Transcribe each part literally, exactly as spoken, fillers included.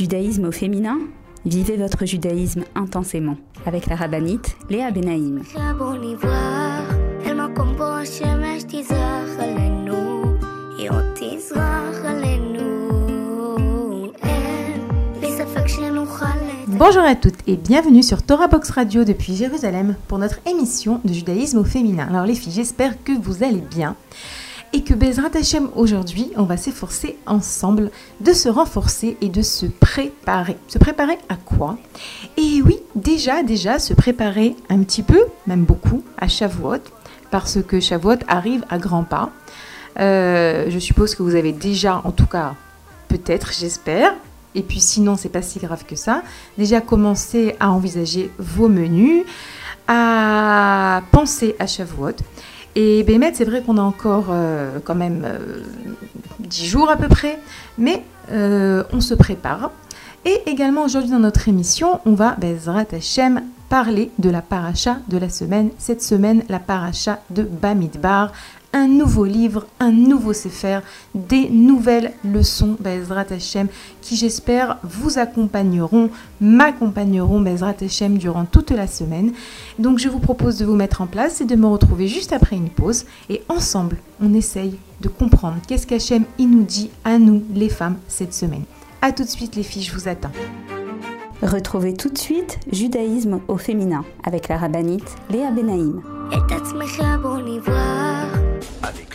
Judaïsme au féminin, vivez votre judaïsme intensément avec la rabbinite Léa Bennaïm. Bonjour à toutes et bienvenue sur Torah Box Radio depuis Jérusalem pour notre émission de judaïsme au féminin. Alors les filles, j'espère que vous allez bien et que Bezrat Hachem aujourd'hui, on va s'efforcer ensemble de se renforcer et de se préparer. Se préparer à quoi? Et oui, déjà, déjà se préparer un petit peu, même beaucoup, à Shavuot, parce que Shavuot arrive à grands pas. Euh, je suppose que vous avez déjà, en tout cas, peut-être, j'espère, et puis sinon, c'est pas si grave que ça, déjà commencé à envisager vos menus, à penser à Shavuot. Et Bémet, c'est vrai qu'on a encore euh, quand même euh, dix jours à peu près, mais euh, on se prépare. Et également aujourd'hui dans notre émission, on va, Bezrat Hachem, parler de la paracha de la semaine. Cette semaine, la paracha de Bamidbar, un nouveau livre, un nouveau Sefer, des nouvelles leçons, Bezrat Hachem, qui j'espère vous accompagneront, m'accompagneront, Bezrat Hachem, durant toute la semaine. Donc je vous propose de vous mettre en place et de me retrouver juste après une pause. Et ensemble, on essaye de comprendre qu'est-ce qu'Hachem il nous dit à nous, les femmes, cette semaine. A tout de suite les filles, je vous attends. Retrouvez tout de suite Judaïsme au féminin avec la rabbinite Léa Bennaïm. Avec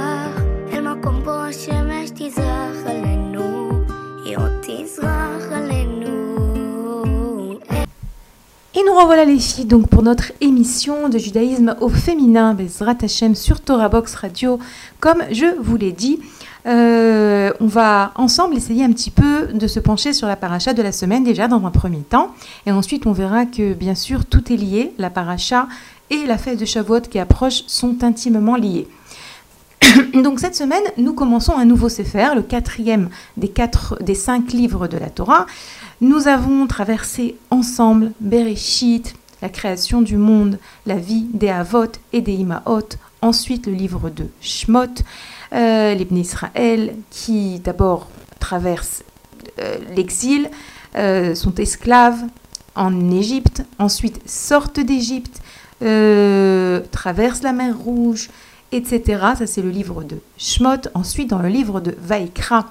Et nous revoilà les filles donc pour notre émission de judaïsme au féminin Bezrat Hachem sur Torah Box Radio. Comme je vous l'ai dit, euh, on va ensemble essayer un petit peu de se pencher sur la paracha de la semaine déjà dans un premier temps. Et ensuite on verra que bien sûr tout est lié, la paracha et la fête de Shavuot qui approche sont intimement liées. Donc cette semaine, nous commençons un nouveau Sefer, le quatrième des, quatre, des cinq livres de la Torah. Nous avons traversé ensemble Bereshit, la création du monde, la vie des Avot et des Imaot. Ensuite, le livre de Shemot, euh, les Bnei Israël qui d'abord traversent euh, l'exil, euh, sont esclaves en Égypte. Ensuite, sortent d'Égypte, euh, traversent la mer Rouge, et cetera. Ça, c'est le livre de Shemot. Ensuite, dans le livre de Vaïkra,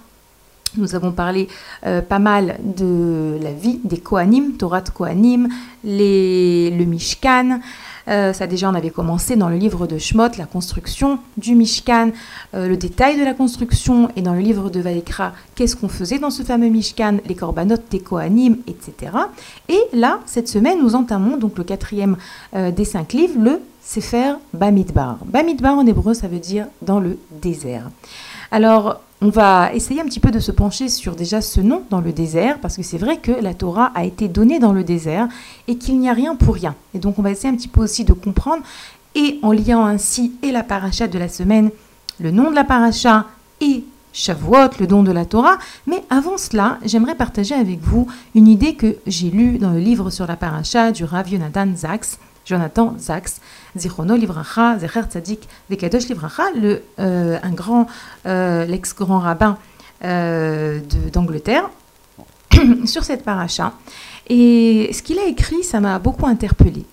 nous avons parlé euh, pas mal de la vie des Kohanim, Torah de Kohanim, les, le Mishkan. Euh, ça, déjà, on avait commencé dans le livre de Shemot, la construction du Mishkan, euh, le détail de la construction. Et dans le livre de Vaïkra, qu'est-ce qu'on faisait dans ce fameux Mishkan, les Korbanot des Kohanim, et cetera. Et là, cette semaine, nous entamons donc le quatrième euh, des cinq livres, le Sefer Bamidbar. Bamidbar en hébreu, ça veut dire dans le désert. Alors, on va essayer un petit peu de se pencher sur déjà ce nom dans le désert, parce que c'est vrai que la Torah a été donnée dans le désert et qu'il n'y a rien pour rien. Et donc, on va essayer un petit peu aussi de comprendre, et en liant ainsi et la paracha de la semaine, le nom de la paracha et Shavuot, le don de la Torah. Mais avant cela, j'aimerais partager avec vous une idée que j'ai lue dans le livre sur la paracha du Rav Jonathan Sacks. Jonathan Sacks, Zichrono Livracha, Zecher Tzadik, Vekadosh Livracha, le, euh, un grand, euh, l'ex-grand rabbin euh, de, d'Angleterre sur cette paracha. Et ce qu'il a écrit, ça m'a beaucoup interpellée.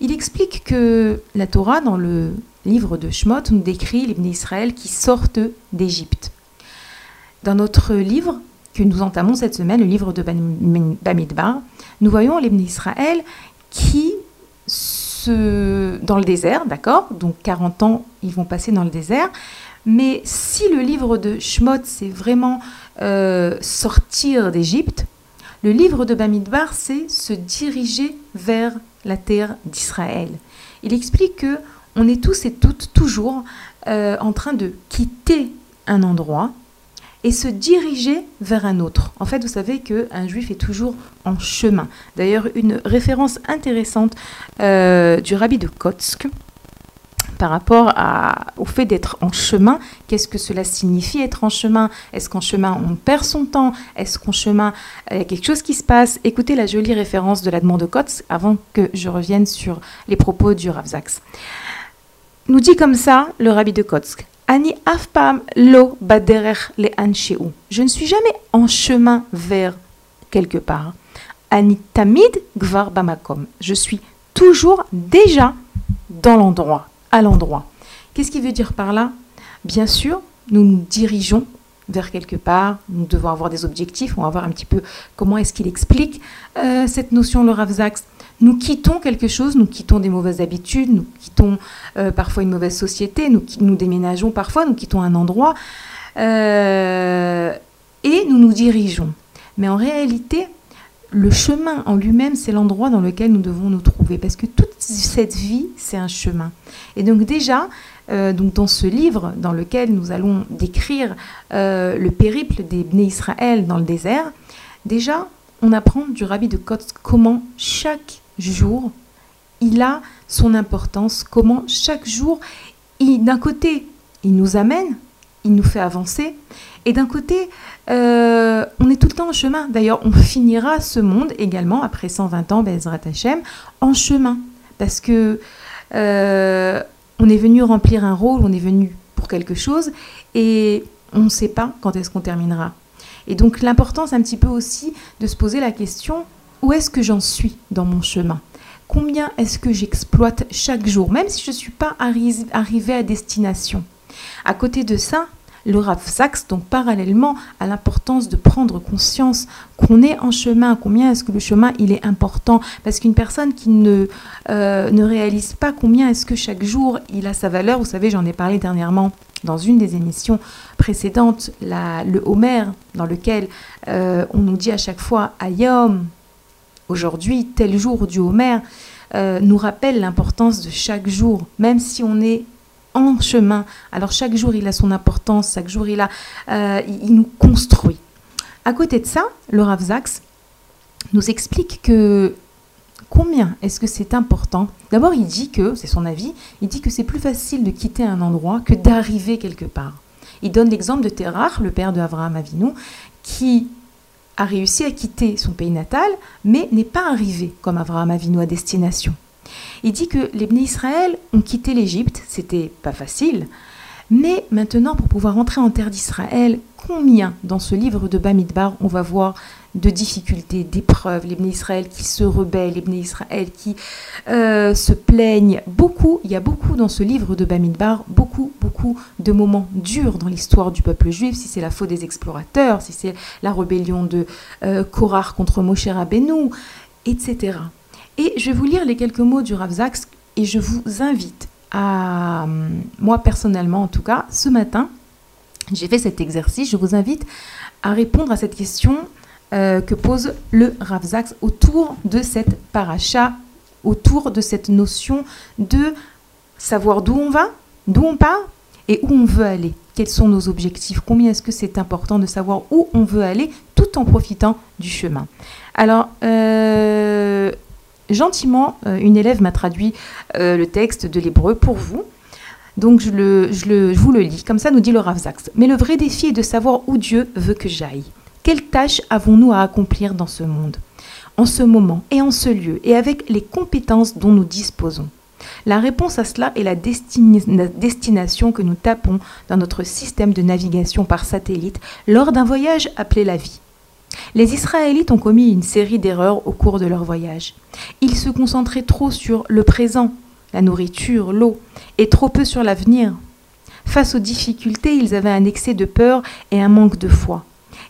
Il explique que la Torah, dans le livre de Shemot, nous décrit les Bnei Israël qui sortent d'Égypte. Dans notre livre que nous entamons cette semaine, le livre de Bamidbar, nous voyons les Bnei Israël qui, se, dans le désert, d'accord, donc quarante ans, ils vont passer dans le désert, mais si le livre de Shemot, c'est vraiment euh, sortir d'Égypte, le livre de Bamidbar, c'est se diriger vers la terre d'Israël. Il explique que on est tous et toutes toujours euh, en train de quitter un endroit et se diriger vers un autre. En fait, vous savez qu'un juif est toujours en chemin. D'ailleurs, une référence intéressante euh, du rabbi de Kotsk par rapport à, au fait d'être en chemin. Qu'est-ce que cela signifie être en chemin? Est-ce qu'en chemin, on perd son temps? Est-ce qu'en chemin, il y a quelque chose qui se passe? Écoutez la jolie référence de la demande de Kotsk avant que je revienne sur les propos du Rav Sacks. Nous dit comme ça le rabbi de Kotsk. Ani afpam lo baderech le anshehu. Je ne suis jamais en chemin vers quelque part. Ani tamid gvar bamakom. Je suis toujours déjà dans l'endroit, à l'endroit. Qu'est-ce qu'il veut dire par là? Bien sûr, nous nous dirigeons vers quelque part. Nous devons avoir des objectifs. On va voir un petit peu comment est-ce qu'il explique euh, cette notion, le Rav Sacks. Nous quittons quelque chose, nous quittons des mauvaises habitudes, nous quittons euh, parfois une mauvaise société, nous, nous déménageons parfois, nous quittons un endroit euh, et nous nous dirigeons. Mais en réalité, le chemin en lui-même, c'est l'endroit dans lequel nous devons nous trouver parce que toute cette vie, c'est un chemin. Et donc déjà, euh, donc dans ce livre dans lequel nous allons décrire euh, le périple des Bnei Israël dans le désert, déjà, on apprend du rabbi de Kotsk comment chaque jour, il a son importance, comment chaque jour, il, d'un côté, il nous amène, il nous fait avancer, et d'un côté, euh, on est tout le temps en chemin. D'ailleurs, on finira ce monde également, après cent vingt ans, Bezrat Hachem, en chemin, parce que euh, on est venu remplir un rôle, on est venu pour quelque chose, et on ne sait pas quand est-ce qu'on terminera. Et donc l'importance un petit peu aussi de se poser la question, où est-ce que j'en suis dans mon chemin? Combien est-ce que j'exploite chaque jour, même si je ne suis pas arri- arrivée à destination? À côté de ça, le Rav Sacks, donc parallèlement à l'importance de prendre conscience qu'on est en chemin, combien est-ce que le chemin il est important, parce qu'une personne qui ne, euh, ne réalise pas combien est-ce que chaque jour il a sa valeur, vous savez, j'en ai parlé dernièrement dans une des émissions précédentes, la, le Homer, dans lequel euh, on nous dit à chaque fois « Ayom », aujourd'hui, tel jour du Homer, euh, nous rappelle l'importance de chaque jour, même si on est en chemin. Alors chaque jour, il a son importance, chaque jour, il, a, euh, il, il nous construit. À côté de ça, le Rav Sacks nous explique que combien est-ce que c'est important? D'abord, il dit que, c'est son avis, il dit que c'est plus facile de quitter un endroit que d'arriver quelque part. Il donne l'exemple de Terach, le père de Avraham Avinu, qui a réussi à quitter son pays natal, mais n'est pas arrivé comme Avraham Avinu à destination. Il dit que les Bnei Israël ont quitté l'Égypte, c'était pas facile, mais maintenant, pour pouvoir entrer en terre d'Israël, combien dans ce livre de Bamidbar on va voir de difficultés, d'épreuves, les Bnei Israël qui se rebellent, les Bnei Israël qui euh, se plaignent, beaucoup, il y a beaucoup dans ce livre de Bamidbar, beaucoup, beaucoup de moments durs dans l'histoire du peuple juif, si c'est la faute des explorateurs, si c'est la rébellion de euh, Korach contre Moshe Rabbenu, et cetera. Et je vais vous lire les quelques mots du Rav Sacks et je vous invite à, moi personnellement en tout cas, ce matin, j'ai fait cet exercice, je vous invite à répondre à cette question euh, que pose le Rav Sacks autour de cette paracha, autour de cette notion de savoir d'où on va, d'où on part et où on veut aller. Quels sont nos objectifs? Combien est-ce que c'est important de savoir où on veut aller tout en profitant du chemin? Alors, euh, gentiment, une élève m'a traduit euh, le texte de l'hébreu pour vous. Donc, je, le, je, le, je vous le lis. Comme ça, nous dit le Rav Sacks. Mais le vrai défi est de savoir où Dieu veut que j'aille. Quelle tâche avons-nous à accomplir dans ce monde, en ce moment et en ce lieu, et avec les compétences dont nous disposons? La réponse à cela est la, destine, la destination que nous tapons dans notre système de navigation par satellite lors d'un voyage appelé la vie. Les Israélites ont commis une série d'erreurs au cours de leur voyage. Ils se concentraient trop sur le présent, la nourriture, l'eau, et trop peu sur l'avenir. Face aux difficultés, ils avaient un excès de peur et un manque de foi.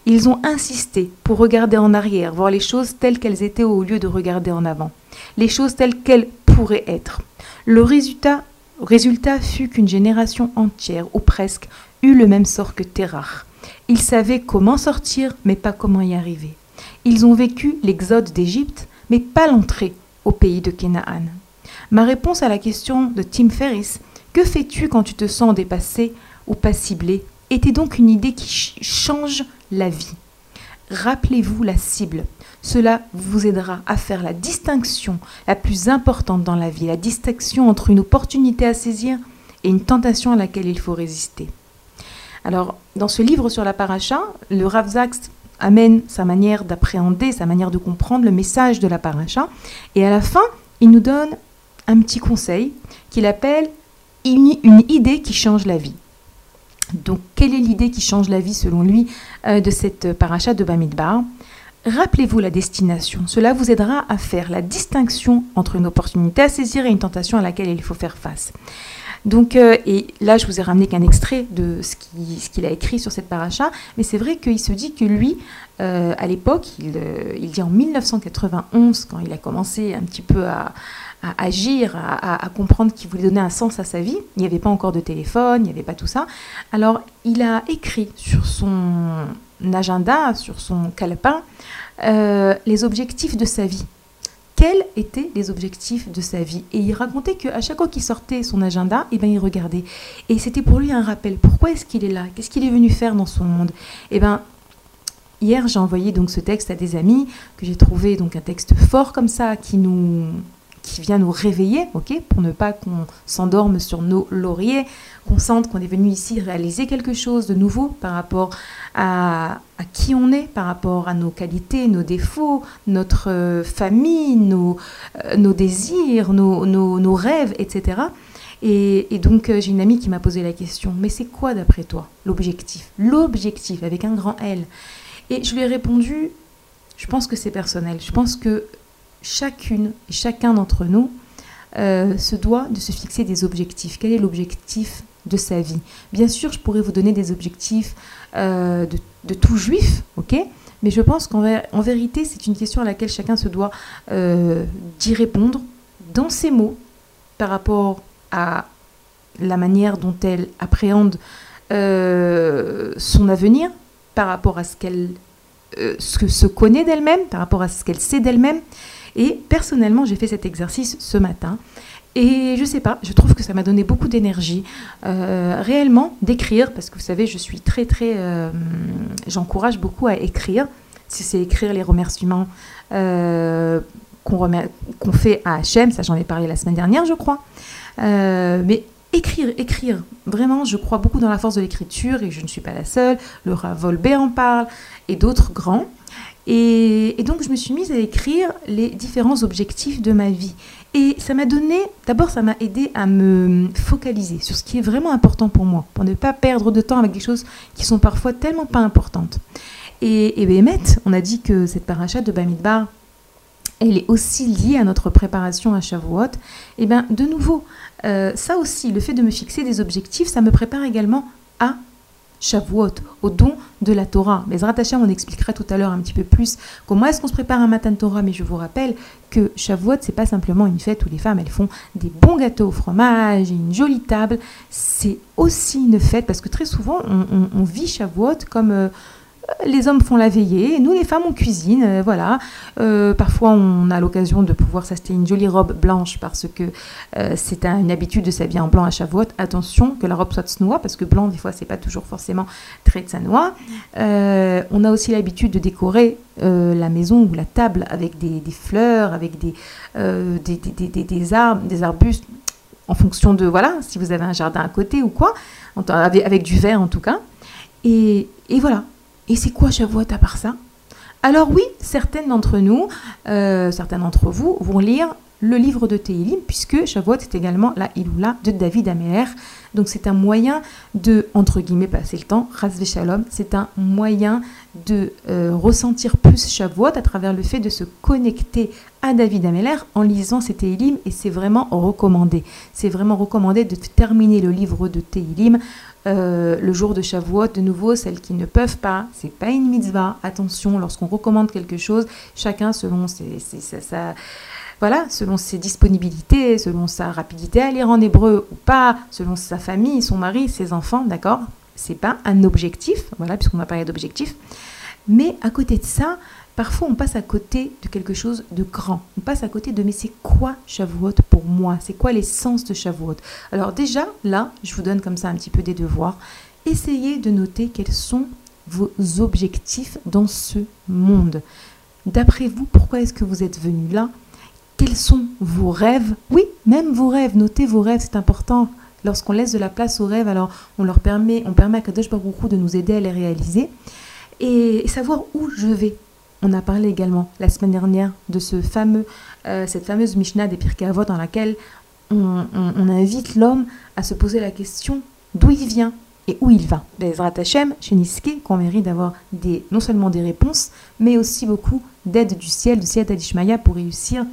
Ils ont insisté pour regarder en arrière, voir les choses telles qu'elles étaient au lieu de regarder en avant, les choses telles qu'elles pourraient être. Le résultat, résultat fut qu'une génération entière, ou presque, eut le même sort que Terach. Ils savaient comment sortir, mais pas comment y arriver. Ils ont vécu l'exode d'Égypte, mais pas l'entrée au pays de Canaan. Ma réponse à la question de Tim Ferriss, « Que fais-tu quand tu te sens dépassé ou pas ciblé ?» était donc une idée qui ch- change la vie. Rappelez-vous la cible. Cela vous aidera à faire la distinction la plus importante dans la vie, la distinction entre une opportunité à saisir et une tentation à laquelle il faut résister. Alors, dans ce livre sur la paracha, le Rav Sacks amène sa manière d'appréhender, sa manière de comprendre le message de la paracha, et à la fin, il nous donne un petit conseil qu'il appelle une, une idée qui change la vie. Donc, quelle est l'idée qui change la vie, selon lui, euh, de cette paracha de Bamidbar ? Rappelez-vous la destination. Cela vous aidera à faire la distinction entre une opportunité à saisir et une tentation à laquelle il faut faire face. Donc, euh, et là, je vous ai ramené qu'un extrait de ce qu'il, ce qu'il a écrit sur cette paracha, mais c'est vrai qu'il se dit que lui, euh, à l'époque, il, euh, il dit en mille neuf cent quatre-vingt-onze, quand il a commencé un petit peu à... à agir, à, à comprendre qu'il voulait donner un sens à sa vie. Il n'y avait pas encore de téléphone, il n'y avait pas tout ça. Alors, il a écrit sur son agenda, sur son calepin, euh, les objectifs de sa vie. Quels étaient les objectifs de sa vie ? Et il racontait qu'à chaque fois qu'il sortait son agenda, eh ben, il regardait. Et c'était pour lui un rappel. Pourquoi est-ce qu'il est là ? Qu'est-ce qu'il est venu faire dans son monde ? Eh bien, hier, j'ai envoyé donc ce texte à des amis, que j'ai trouvé donc un texte fort comme ça, qui nous... qui vient nous réveiller, ok, pour ne pas qu'on s'endorme sur nos lauriers, qu'on sente qu'on est venu ici réaliser quelque chose de nouveau par rapport à, à qui on est, par rapport à nos qualités, nos défauts, notre famille, nos, euh, nos désirs, nos, nos, nos rêves, et cetera. Et, et donc, j'ai une amie qui m'a posé la question, mais c'est quoi d'après toi l'objectif ? L'objectif, avec un grand L. Et je lui ai répondu, je pense que c'est personnel, je pense que chacune et chacun d'entre nous euh, se doit de se fixer des objectifs. Quel est l'objectif de sa vie ? Bien sûr, je pourrais vous donner des objectifs euh, de, de tout juif, ok ? Mais je pense qu'en en vérité, c'est une question à laquelle chacun se doit euh, d'y répondre dans ses mots par rapport à la manière dont elle appréhende euh, son avenir, par rapport à ce qu'elle euh, ce que se connaît d'elle-même, par rapport à ce qu'elle sait d'elle-même. Et personnellement, j'ai fait cet exercice ce matin. Et je ne sais pas, je trouve que ça m'a donné beaucoup d'énergie. Euh, réellement, d'écrire, parce que vous savez, je suis très, très... Euh, j'encourage beaucoup à écrire. Si c'est écrire les remerciements euh, qu'on, remer- qu'on fait à Hachem, ça j'en ai parlé la semaine dernière, je crois. Euh, mais écrire, écrire. Vraiment, je crois beaucoup dans la force de l'écriture, et je ne suis pas la seule. Le Rav Volbé en parle, et d'autres grands. Et, et donc, je me suis mise à écrire les différents objectifs de ma vie. Et ça m'a donné, d'abord, ça m'a aidé à me focaliser sur ce qui est vraiment important pour moi, pour ne pas perdre de temps avec des choses qui sont parfois tellement pas importantes. Et, et Bémet, on a dit que cette paracha de Bamidbar, elle est aussi liée à notre préparation à Shavuot. Et bien, de nouveau, euh, ça aussi, le fait de me fixer des objectifs, ça me prépare également à Shavuot, au don de la Torah. Mais Hachem, on expliquera tout à l'heure un petit peu plus comment est-ce qu'on se prépare un matin de Torah, mais je vous rappelle que Shavuot, c'est pas simplement une fête où les femmes, elles font des bons gâteaux au fromage et une jolie table, c'est aussi une fête, parce que très souvent, on, on, on vit Shavuot comme euh, les hommes font la veillée, et nous les femmes, on cuisine, euh, voilà. Euh, parfois, on a l'occasion de pouvoir s'acheter une jolie robe blanche, parce que euh, c'est un, une habitude de s'habiller en blanc à Shavuot. Attention que la robe soit tsnoua, parce que blanc, des fois, c'est pas toujours forcément très tsnoua. Euh, on a aussi l'habitude de décorer euh, la maison ou la table avec des, des fleurs, avec des, euh, des, des, des, des arbres, des arbustes, en fonction de, voilà, si vous avez un jardin à côté ou quoi, avec, avec du verre en tout cas. Et, et voilà. Et c'est quoi Shavuot à part ça ? Alors oui, certaines d'entre nous, euh, certaines d'entre vous vont lire le livre de Tehillim, puisque Shavuot est également la Ilula de David Hamelech. Donc c'est un moyen de, entre guillemets, passer le temps, Chas v'Shalom, c'est un moyen de euh, ressentir plus Shavuot à travers le fait de se connecter à David Hamelech en lisant ses Tehillim, et c'est vraiment recommandé. C'est vraiment recommandé de terminer le livre de Tehillim euh, le jour de Shavuot. De nouveau, celles qui ne peuvent pas, c'est pas une mitzvah. Attention, lorsqu'on recommande quelque chose, chacun selon ses, ses, ses, sa... Voilà, selon ses disponibilités, selon sa rapidité à lire en hébreu ou pas, selon sa famille, son mari, ses enfants, d'accord? C'est pas un objectif, voilà, puisqu'on va parler d'objectif. Mais à côté de ça, parfois on passe à côté de quelque chose de grand. On passe à côté de mais c'est quoi Shavuot pour moi? C'est quoi l'essence de Shavuot? Alors déjà, là, je vous donne comme ça un petit peu des devoirs. Essayez de noter quels sont vos objectifs dans ce monde. D'après vous, pourquoi est-ce que vous êtes venus là? Quels sont vos rêves? Oui, même vos rêves, notez vos rêves, c'est important. Lorsqu'on laisse de la place aux rêves, alors on leur permet, on permet à Kadosh Baruch Hu de nous aider à les réaliser et savoir où je vais. On a parlé également la semaine dernière de ce fameux, euh, cette fameuse Mishnah des Pirkei Avot dans laquelle on, on, on invite l'homme à se poser la question d'où il vient et où il va. Bezrat Hachem, chez Niske, qu'on mérite d'avoir des, non seulement des réponses, mais aussi beaucoup d'aide du ciel, de Siyata Dishmaya pour réussir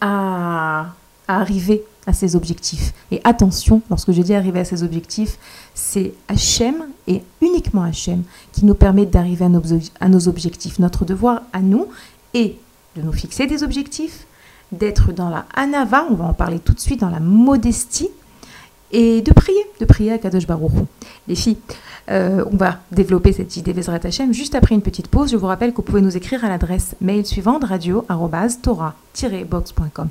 à, à arriver à ses objectifs. Et attention, lorsque je dis arriver à ses objectifs, c'est Hachem et uniquement Hachem qui nous permet d'arriver à nos, à nos objectifs. Notre devoir à nous est de nous fixer des objectifs, d'être dans la Hanava, on va en parler tout de suite, dans la modestie, et de prier, de prier à Kadosh Baruch Hu. Les filles, euh, on va développer cette idée Bezrat Hachem juste après une petite pause. Je vous rappelle que vous pouvez nous écrire à l'adresse mail suivante, radio arobase torah tiret box point com.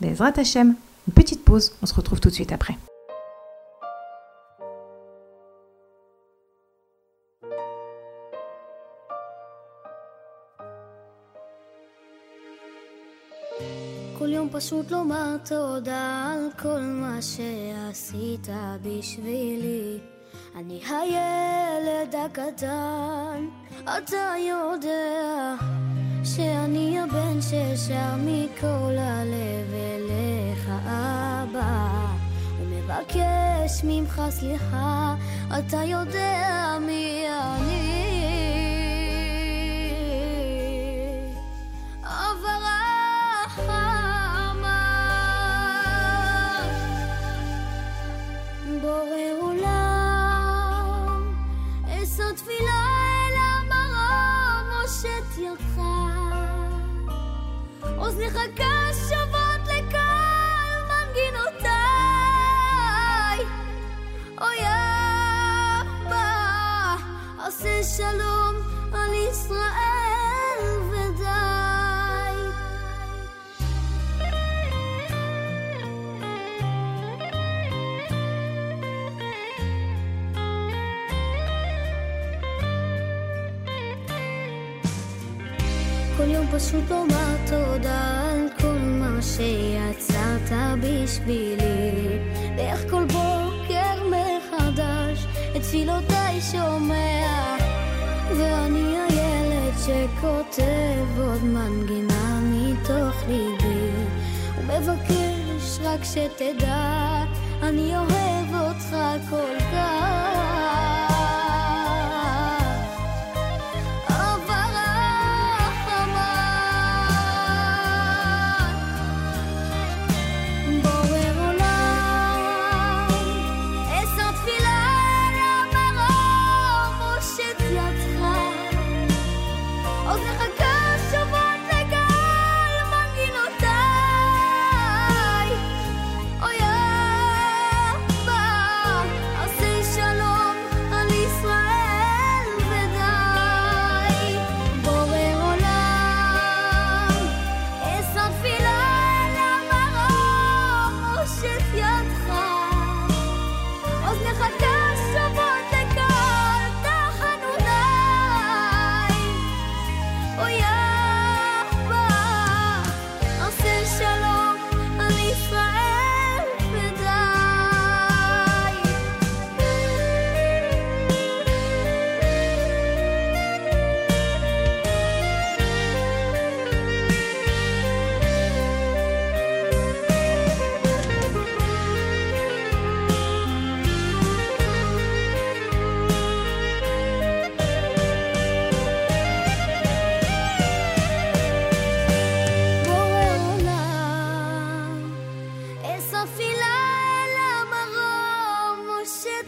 Bezrat Hachem, une petite pause, on se retrouve tout de suite après. כל יום פשוט לומר תודה על כל מה שעשית בשבילי. אני הילד הקטן, אתה יודע שאני הבן ששר מכל הלב אליך אבא ומבקש ממך סליחה, אתה יודע מי אני. אוזניך קשובות לכל מנגינותיי, אוי אבא, עושה שלום על ישראל ודי. כל יום פשוט לומר תודה על כל מה שיצאת בשבילי, ואיך כל בוקר מחדש את תפילותיי שומע, ואני הילד שכותב עוד מנגינה מתוך ליבי ומבקש רק שתדע אני אוהב אותך כל כך.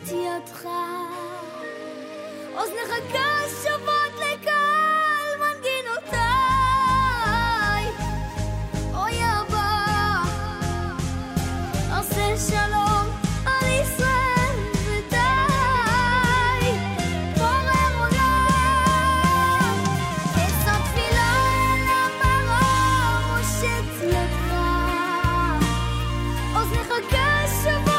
ראיתי אותך אוזנך קשובות לקהל מנגינותיי אוי אבא עושה שלום על ישראל ודי פורר עולם את התפילה אל הפרעה מושט לך אוזנך קשובות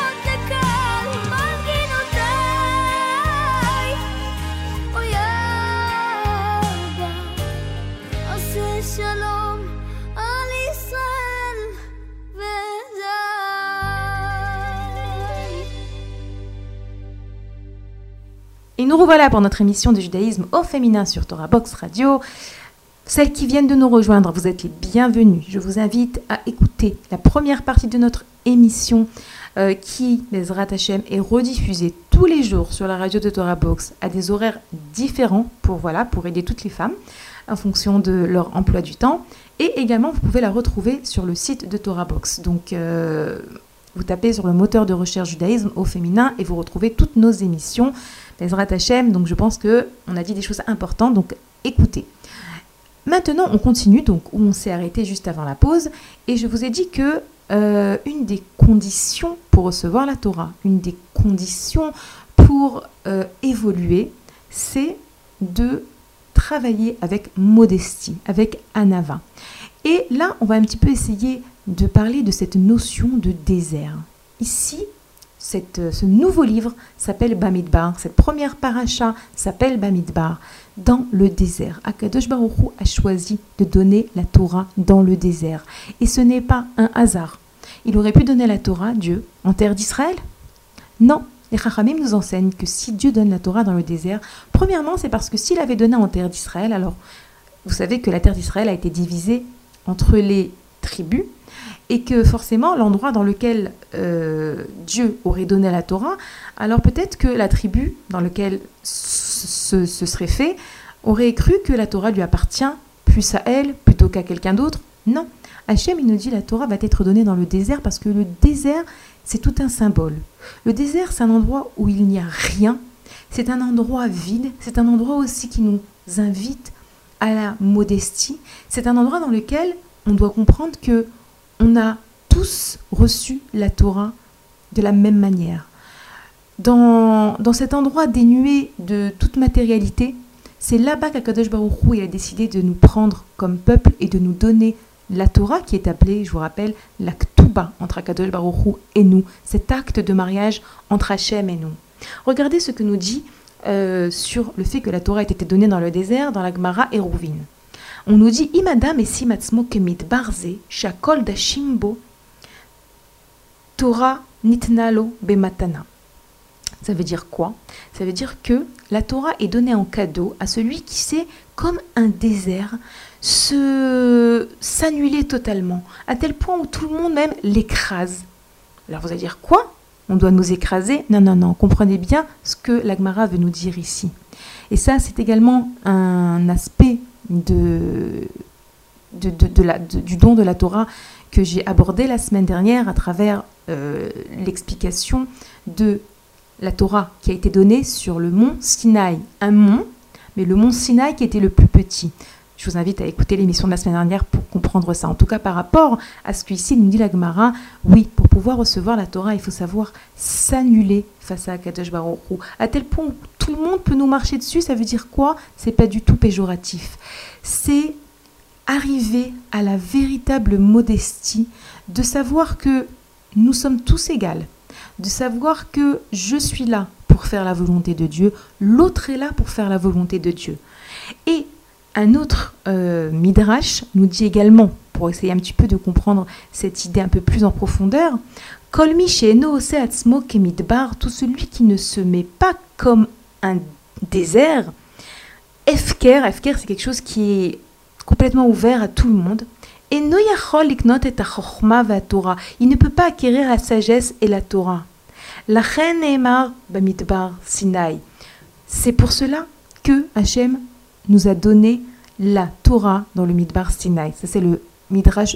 Et nous revoilà pour notre émission de judaïsme au féminin sur Torah Box Radio. Celles qui viennent de nous rejoindre, vous êtes les bienvenues. Je vous invite à écouter la première partie de notre émission euh, qui, les Hachem, est rediffusée tous les jours sur la radio de Torah Box à des horaires différents pour, voilà, pour aider toutes les femmes en fonction de leur emploi du temps. Et également, vous pouvez la retrouver sur le site de Torah Box. Donc, euh, vous tapez sur le moteur de recherche judaïsme au féminin et vous retrouvez toutes nos émissions. Donc je pense qu'on a dit des choses importantes, donc écoutez. Maintenant, on continue, donc où on s'est arrêté juste avant la pause, et je vous ai dit que euh, une des conditions pour recevoir la Torah, une des conditions pour euh, évoluer, c'est de travailler avec modestie, avec anava. Et là, on va un petit peu essayer de parler de cette notion de désert. Ici, Cette, ce nouveau livre s'appelle Bamidbar. Cette première paracha s'appelle Bamidbar. Dans le désert. Akadosh Baruch Hu a choisi de donner la Torah dans le désert. Et ce n'est pas un hasard. Il aurait pu donner la Torah, Dieu, en terre d'Israël? Non. Les Chachamim nous enseignent que si Dieu donne la Torah dans le désert, premièrement, c'est parce que s'il avait donné en terre d'Israël, alors vous savez que la terre d'Israël a été divisée entre les tribus, et que forcément l'endroit dans lequel euh, Dieu aurait donné la Torah, alors peut-être que la tribu dans laquelle ce, ce serait fait aurait cru que la Torah lui appartient plus à elle plutôt qu'à quelqu'un d'autre. Non, Hachem il nous dit la Torah va être donnée dans le désert parce que le désert c'est tout un symbole. Le désert c'est un endroit où il n'y a rien, c'est un endroit vide, c'est un endroit aussi qui nous invite à la modestie, c'est un endroit dans lequel on doit comprendre que on a tous reçu la Torah de la même manière. Dans, dans cet endroit dénué de toute matérialité, c'est là-bas qu'Akadosh Baruch Hu il a décidé de nous prendre comme peuple et de nous donner la Torah qui est appelée, je vous rappelle, la Ktuba entre Akadosh Baruch Hu et nous. Cet acte de mariage entre Hachem et nous. Regardez ce que nous dit euh, sur le fait que la Torah ait été donnée dans le désert, dans la Gemara et Rouvin. On nous dit Imadam et simatzmo kemit barze shakol dashimbo Torah nitnalo bematana. Ça veut dire quoi? Ça veut dire que la Torah est donnée en cadeau à celui qui sait, comme un désert, se s'annuler totalement, à tel point où tout le monde même l'écrase. Alors vous allez dire quoi? On doit nous écraser? Non, non, non, comprenez bien ce que l'Agmara veut nous dire ici. Et ça, c'est également un aspect De, de, de, de la, de, du don de la Torah que j'ai abordé la semaine dernière à travers euh, l'explication de la Torah qui a été donnée sur le mont Sinaï. Un mont, mais le mont Sinaï qui était le plus petit. Je vous invite à écouter l'émission de la semaine dernière pour comprendre ça. En tout cas, par rapport à ce qu'ici nous dit la Gemara, oui, pour pouvoir recevoir la Torah, il faut savoir s'annuler face à Kadosh Baruch Hu, à tel point où tout le monde peut nous marcher dessus. Ça veut dire quoi? C'est pas du tout péjoratif. C'est arriver à la véritable modestie de savoir que nous sommes tous égales, de savoir que je suis là pour faire la volonté de Dieu, l'autre est là pour faire la volonté de Dieu. Et un autre euh, midrash nous dit également, pour essayer un petit peu de comprendre cette idée un peu plus en profondeur, Kolmi she'eno oseh atzmo kemidbar, tout celui qui ne se met pas comme un désert, efker, efker c'est quelque chose qui est complètement ouvert à tout le monde, et no yachol liknot et hachorma v'atorah, il ne peut pas acquérir la sagesse et la Torah. Lachen ne'emar bamidbar Sinai. C'est pour cela que Hachem nous a donné la Torah dans le Midbar Sinai. Ça, c'est le Midrash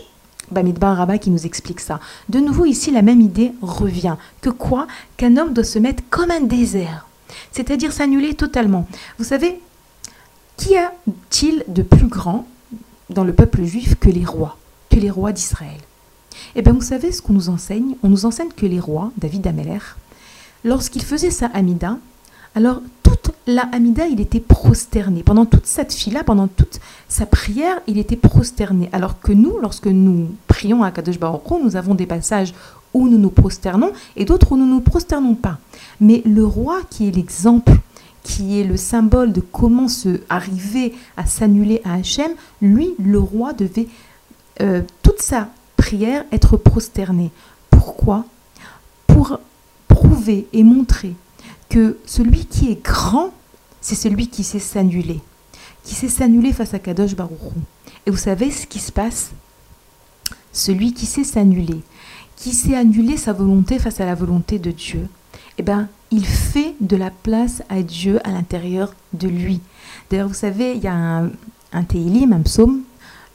Bamidbar Rabba qui nous explique ça. De nouveau ici, la même idée revient. Que quoi? Qu'un homme doit se mettre comme un désert, c'est-à-dire s'annuler totalement. Vous savez, qu'y a-t-il de plus grand dans le peuple juif que les rois, que les rois d'Israël? Eh bien, vous savez ce qu'on nous enseigne? On nous enseigne que les rois, David Hamelech, lorsqu'il faisait sa Amidah, alors toute la Amidah, il était prosterné. Pendant toute sa Tefila, pendant toute sa prière, il était prosterné. Alors que nous, lorsque nous prions à Kadosh Baruch Hu, nous avons des passages où nous nous prosternons et d'autres où nous ne nous prosternons pas. Mais le roi qui est l'exemple, qui est le symbole de comment se arriver à s'annuler à Hachem, lui, le roi, devait euh, toute sa prière être prosterné. Pourquoi? Pour prouver et montrer que celui qui est grand, c'est celui qui sait s'annuler, qui sait s'annuler face à Kadosh Baruch Hu. Et vous savez ce qui se passe? Celui qui sait s'annuler, qui sait annuler sa volonté face à la volonté de Dieu, eh bien, il fait de la place à Dieu à l'intérieur de lui. D'ailleurs, vous savez, il y a un, un Tehillim, un psaume,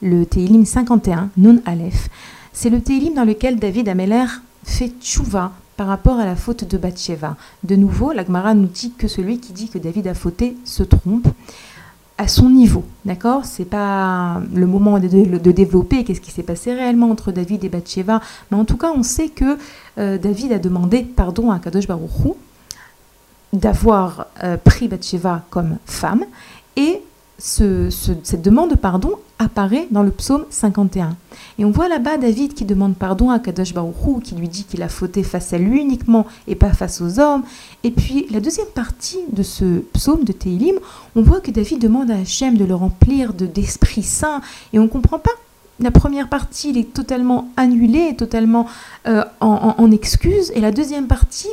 le Tehillim cinquante et un, non Aleph. C'est le Tehillim dans lequel David Hamelech fait tchouva par rapport à la faute de Bat Sheva. De nouveau, la Gemara nous dit que celui qui dit que David a fauté se trompe à son niveau, d'accord? C'est pas le moment de, de, de développer qu'est-ce qui s'est passé réellement entre David et Bat Sheva, mais en tout cas, on sait que euh, David a demandé pardon à Kadosh Baruch Hu d'avoir euh, pris Bat Sheva comme femme, et ce, ce, cette demande de pardon apparaît dans le psaume cinquante et un. Et on voit là-bas David qui demande pardon à Kadosh Baruch Hu, qui lui dit qu'il a fauté face à lui uniquement et pas face aux hommes. Et puis la deuxième partie de ce psaume de Tehillim, on voit que David demande à Hachem de le remplir de, d'esprit saint, et on ne comprend pas. La première partie, il est totalement annulé, totalement euh, en, en, en excuse, et la deuxième partie,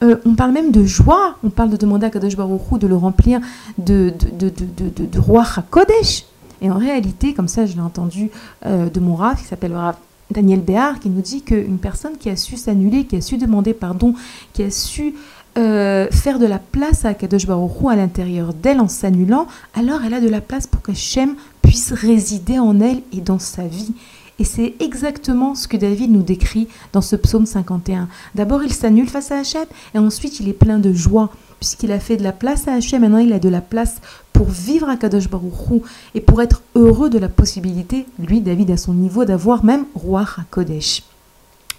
Euh, on parle même de joie, on parle de demander à Kadosh Baruch Hu de le remplir de, de, de, de, de, de Ruach Hakodesh. Et en réalité, comme ça je l'ai entendu euh, de mon Rav, qui s'appelle Rav Daniel Béhar, qui nous dit qu'une personne qui a su s'annuler, qui a su demander pardon, qui a su euh, faire de la place à Kadosh Baruch Hu à l'intérieur d'elle en s'annulant, alors elle a de la place pour que Hachem puisse résider en elle et dans sa vie. Et c'est exactement ce que David nous décrit dans ce psaume cinquante et un. D'abord, il s'annule face à Hachem, et ensuite, il est plein de joie, puisqu'il a fait de la place à Hachem. Maintenant, il a de la place pour vivre à Kadosh Baruch Hu, et pour être heureux de la possibilité, lui, David, à son niveau, d'avoir même Ruach HaKodesh.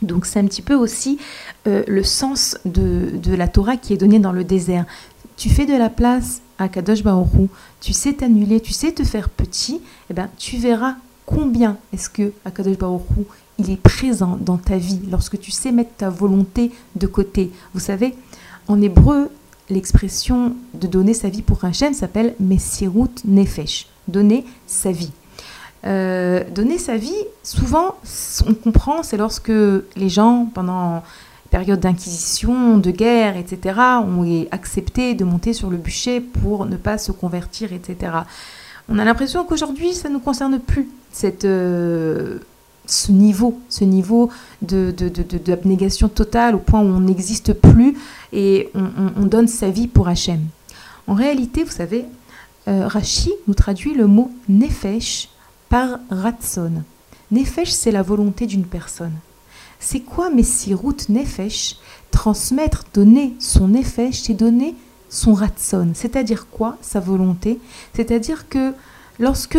Donc, c'est un petit peu aussi euh, le sens de, de la Torah qui est donnée dans le désert. Tu fais de la place à Kadosh Baruch Hu, tu sais t'annuler, tu sais te faire petit, eh ben, tu verras combien est-ce que Akadosh Baruch Hu, il est présent dans ta vie lorsque tu sais mettre ta volonté de côté. Vous savez, en hébreu, l'expression de donner sa vie pour Hachem s'appelle Mesirut Nefesh, donner sa vie. Euh, donner sa vie, souvent, on comprend, c'est lorsque les gens, pendant période d'inquisition, de guerre, et cetera, ont accepté de monter sur le bûcher pour ne pas se convertir, et cetera. On a l'impression qu'aujourd'hui, ça ne nous concerne plus, cette, euh, ce niveau, ce niveau de, de, de, de abnégation totale au point où on n'existe plus et on, on, on donne sa vie pour Hachem. En réalité, vous savez, euh, Rashi nous traduit le mot « nefesh » par « ratson ». « Nefesh », c'est la volonté d'une personne. C'est quoi « messirut nefesh » ? Transmettre, donner son « nefesh », c'est donner son ratson, c'est-à-dire quoi? Sa volonté, c'est-à-dire que lorsque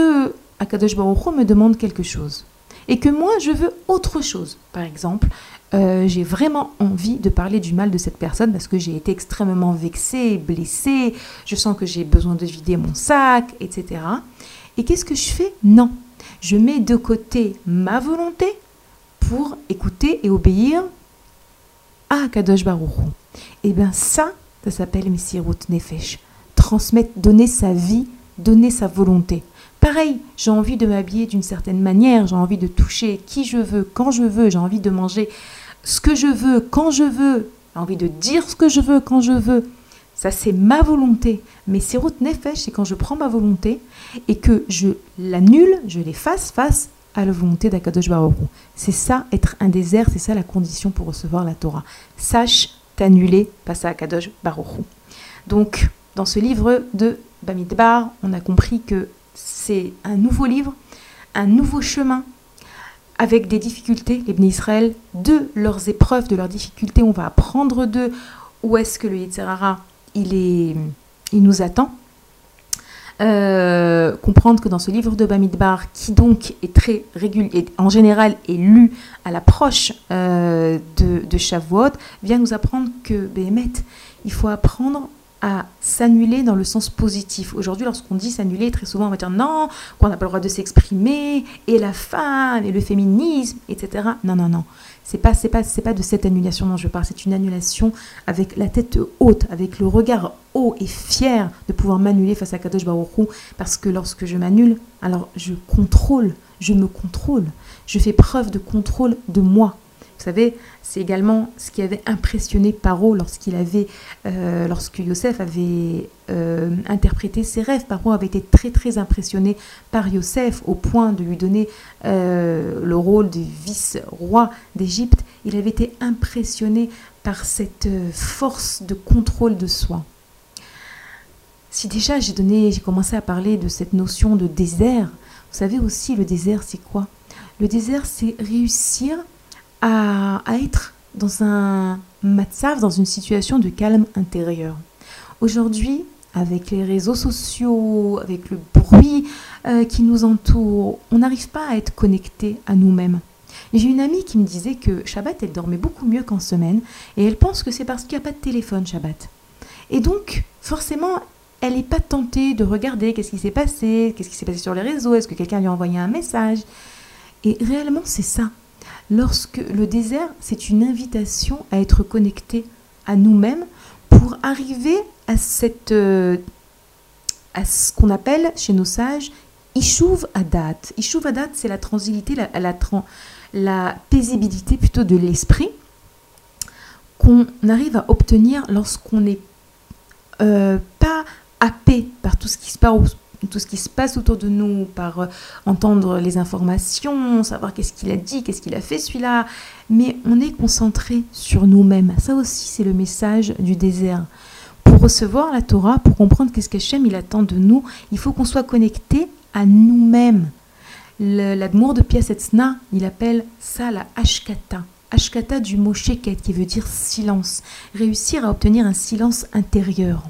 Akadosh Baruch Hu me demande quelque chose et que moi je veux autre chose, par exemple, euh, j'ai vraiment envie de parler du mal de cette personne parce que j'ai été extrêmement vexée, blessée, je sens que j'ai besoin de vider mon sac, et cetera. Et qu'est-ce que je fais? Non, je mets de côté ma volonté pour écouter et obéir à Akadosh Baruch Hu. Et bien ça, ça s'appelle Mesirut Nefesh. Transmettre, donner sa vie, donner sa volonté. Pareil, j'ai envie de m'habiller d'une certaine manière, j'ai envie de toucher qui je veux, quand je veux, j'ai envie de manger ce que je veux, quand je veux, j'ai envie de dire ce que je veux, quand je veux. Ça, c'est ma volonté. Mesirut Nefesh, c'est quand je prends ma volonté et que je l'annule, je l'efface face à la volonté d'Akadosh Baruch Hu. C'est ça, être un désert, c'est ça la condition pour recevoir la Torah. Sache annulé face à Kadosh Baruch Hu. Donc, dans ce livre de Bamidbar, on a compris que c'est un nouveau livre, un nouveau chemin avec des difficultés, les Bnei Israël, de leurs épreuves, de leurs difficultés, on va apprendre d'eux où est-ce que le Yetzer Hara, il, est, il nous attend. Euh, comprendre que dans ce livre de Bamidbar, qui donc est très régulier, en général est lu à l'approche euh, de, de Shavuot, vient nous apprendre que, Béhémet, il faut apprendre à s'annuler dans le sens positif. Aujourd'hui, lorsqu'on dit s'annuler, très souvent on va dire non, qu'on n'a pas le droit de s'exprimer, et la femme, et le féminisme, et cetera. Non, non, non. C'est pas, c'est pas, c'est pas de cette annulation dont je parle. C'est une annulation avec la tête haute, avec le regard haut et fier de pouvoir m'annuler face à Kadosh Baruch Hu, parce que lorsque je m'annule, alors je contrôle, je me contrôle, je fais preuve de contrôle de moi. Vous savez, c'est également ce qui avait impressionné Paro lorsqu'il avait, euh, lorsque Yosef avait euh, interprété ses rêves. Paro avait été très très impressionné par Yosef au point de lui donner euh, le rôle de vice-roi d'Égypte. Il avait été impressionné par cette force de contrôle de soi. Si déjà j'ai donné, j'ai commencé à parler de cette notion de désert, vous savez aussi le désert c'est quoi? Le désert c'est réussir À, à être dans un matzav, dans une situation de calme intérieur. Aujourd'hui, avec les réseaux sociaux, avec le bruit euh, qui nous entoure, on n'arrive pas à être connecté à nous-mêmes. J'ai une amie qui me disait que Shabbat, elle dormait beaucoup mieux qu'en semaine, et elle pense que c'est parce qu'il n'y a pas de téléphone Shabbat. Et donc, forcément, elle n'est pas tentée de regarder qu'est-ce qui s'est passé, qu'est-ce qui s'est passé sur les réseaux, est-ce que quelqu'un lui a envoyé un message. Et réellement, c'est ça. Lorsque le désert, c'est une invitation à être connecté à nous-mêmes pour arriver à, cette, euh, à ce qu'on appelle chez nos sages Ishuv Adat. Ishuv Adat, c'est la tranquillité, la, la, la paisibilité plutôt de l'esprit qu'on arrive à obtenir lorsqu'on n'est euh, pas happé par tout ce qui se passe. Tout ce qui se passe autour de nous, par entendre les informations, savoir qu'est-ce qu'il a dit, qu'est-ce qu'il a fait celui-là. Mais on est concentré sur nous-mêmes. Ça aussi, c'est le message du désert. Pour recevoir la Torah, pour comprendre qu'est-ce qu'Hachem il attend de nous, il faut qu'on soit connecté à nous-mêmes. L'admour de Piasetsna, il appelle ça la Ashkata. Ashkata du mot Sheket, qui veut dire silence. Réussir à obtenir un silence intérieur.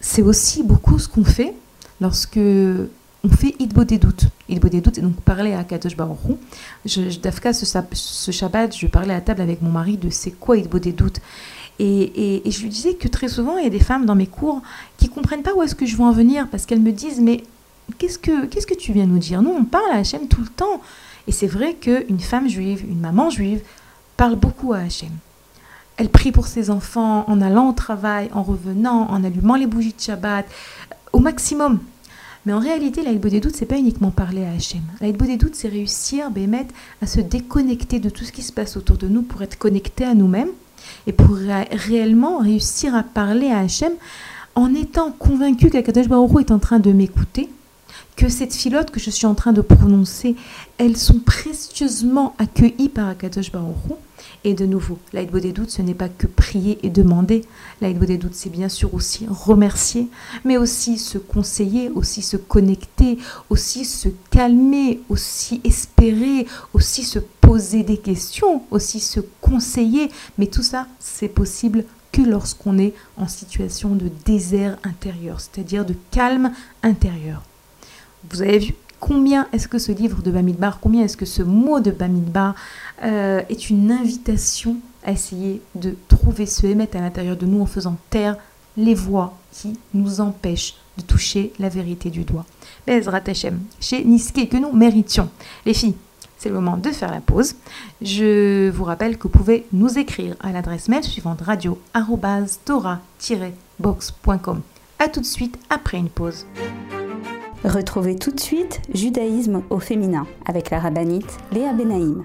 C'est aussi beaucoup ce qu'on fait lorsque on fait Hitbodedout. Hitbodedout, c'est donc parler à Kadosh Baruch Hu. Je, je, Dafka, ce, ce Shabbat, je parlais à la table avec mon mari de c'est quoi Hitbodedout. Et, et, et je lui disais que très souvent, il y a des femmes dans mes cours qui ne comprennent pas où est-ce que je veux en venir, parce qu'elles me disent, mais qu'est-ce que, qu'est-ce que tu viens nous dire? Nous, on parle à Hachem tout le temps. Et c'est vrai qu'une femme juive, une maman juive, parle beaucoup à Hachem. Elle prie pour ses enfants en allant au travail, en revenant, en allumant les bougies de Shabbat, au maximum. Mais en réalité, la Hitbodedout, ce n'est pas uniquement parler à Hachem. La Hitbodedout, c'est réussir, Bémet, à se déconnecter de tout ce qui se passe autour de nous pour être connecté à nous-mêmes et pour ré- réellement réussir à parler à Hachem en étant convaincu qu'Akadosh Baruch Hu est en train de m'écouter, que cette filote que je suis en train de prononcer, elles sont précieusement accueillies par Akadosh Baruch Hu. Et de nouveau, la Hitbodedout, ce n'est pas que prier et demander. La Hitbodedout, c'est bien sûr aussi remercier, mais aussi se conseiller, aussi se connecter, aussi se calmer, aussi espérer, aussi se poser des questions, aussi se conseiller. Mais tout ça, c'est possible que lorsqu'on est en situation de désert intérieur, c'est-à-dire de calme intérieur. Vous avez vu ? Combien est-ce que ce livre de Bamidbar, combien est-ce que ce mot de Bamidbar euh, est une invitation à essayer de trouver ce émettre à l'intérieur de nous en faisant taire les voix qui nous empêchent de toucher la vérité du doigt. Bezrat Hachem, chez Niske, que nous méritions. Les filles, c'est le moment de faire la pause. Je vous rappelle que vous pouvez nous écrire à l'adresse mail suivante radio arobase torah tiret box point com. A tout de suite après une pause. Retrouvez tout de suite Judaïsme au féminin avec la rabbinite Léa Bennaïm.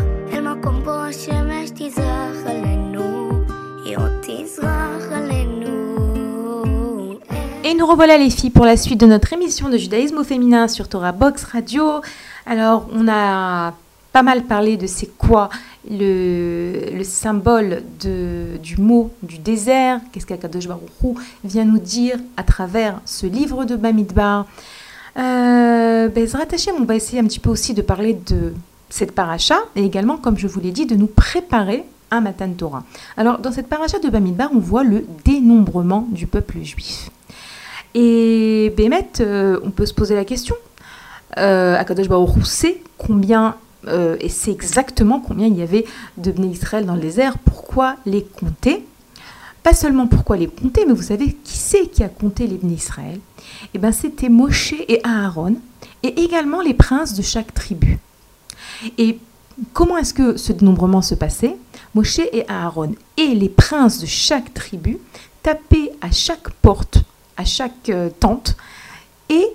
Et nous revoilà les filles pour la suite de notre émission de judaïsme au féminin sur Torah Box Radio. Alors on a pas mal parlé de c'est quoi le, le symbole de, du mot du désert, qu'est-ce qu'Akadosh Baruch Hu vient nous dire à travers ce livre de Bamidbar. Euh, Bezrat Hashem, on va essayer un petit peu aussi de parler de cette paracha et également, comme je vous l'ai dit, de nous préparer à Matan Torah. Alors, dans cette paracha de Bamidbar, on voit le dénombrement du peuple juif. Et Bémet, euh, on peut se poser la question. Euh, Akadosh Baruch Hu sait combien, euh, et sait exactement combien il y avait de Bnei Israël dans le désert. Pourquoi les compter ? Pas seulement pourquoi les compter, mais vous savez qui c'est qui a compté les Bnei Israël ? Eh bien, c'était Moshe et Aaron, et également les princes de chaque tribu. Et comment est-ce que ce dénombrement se passait ? Moshe et Aaron et les princes de chaque tribu tapaient à chaque porte, à chaque tente, et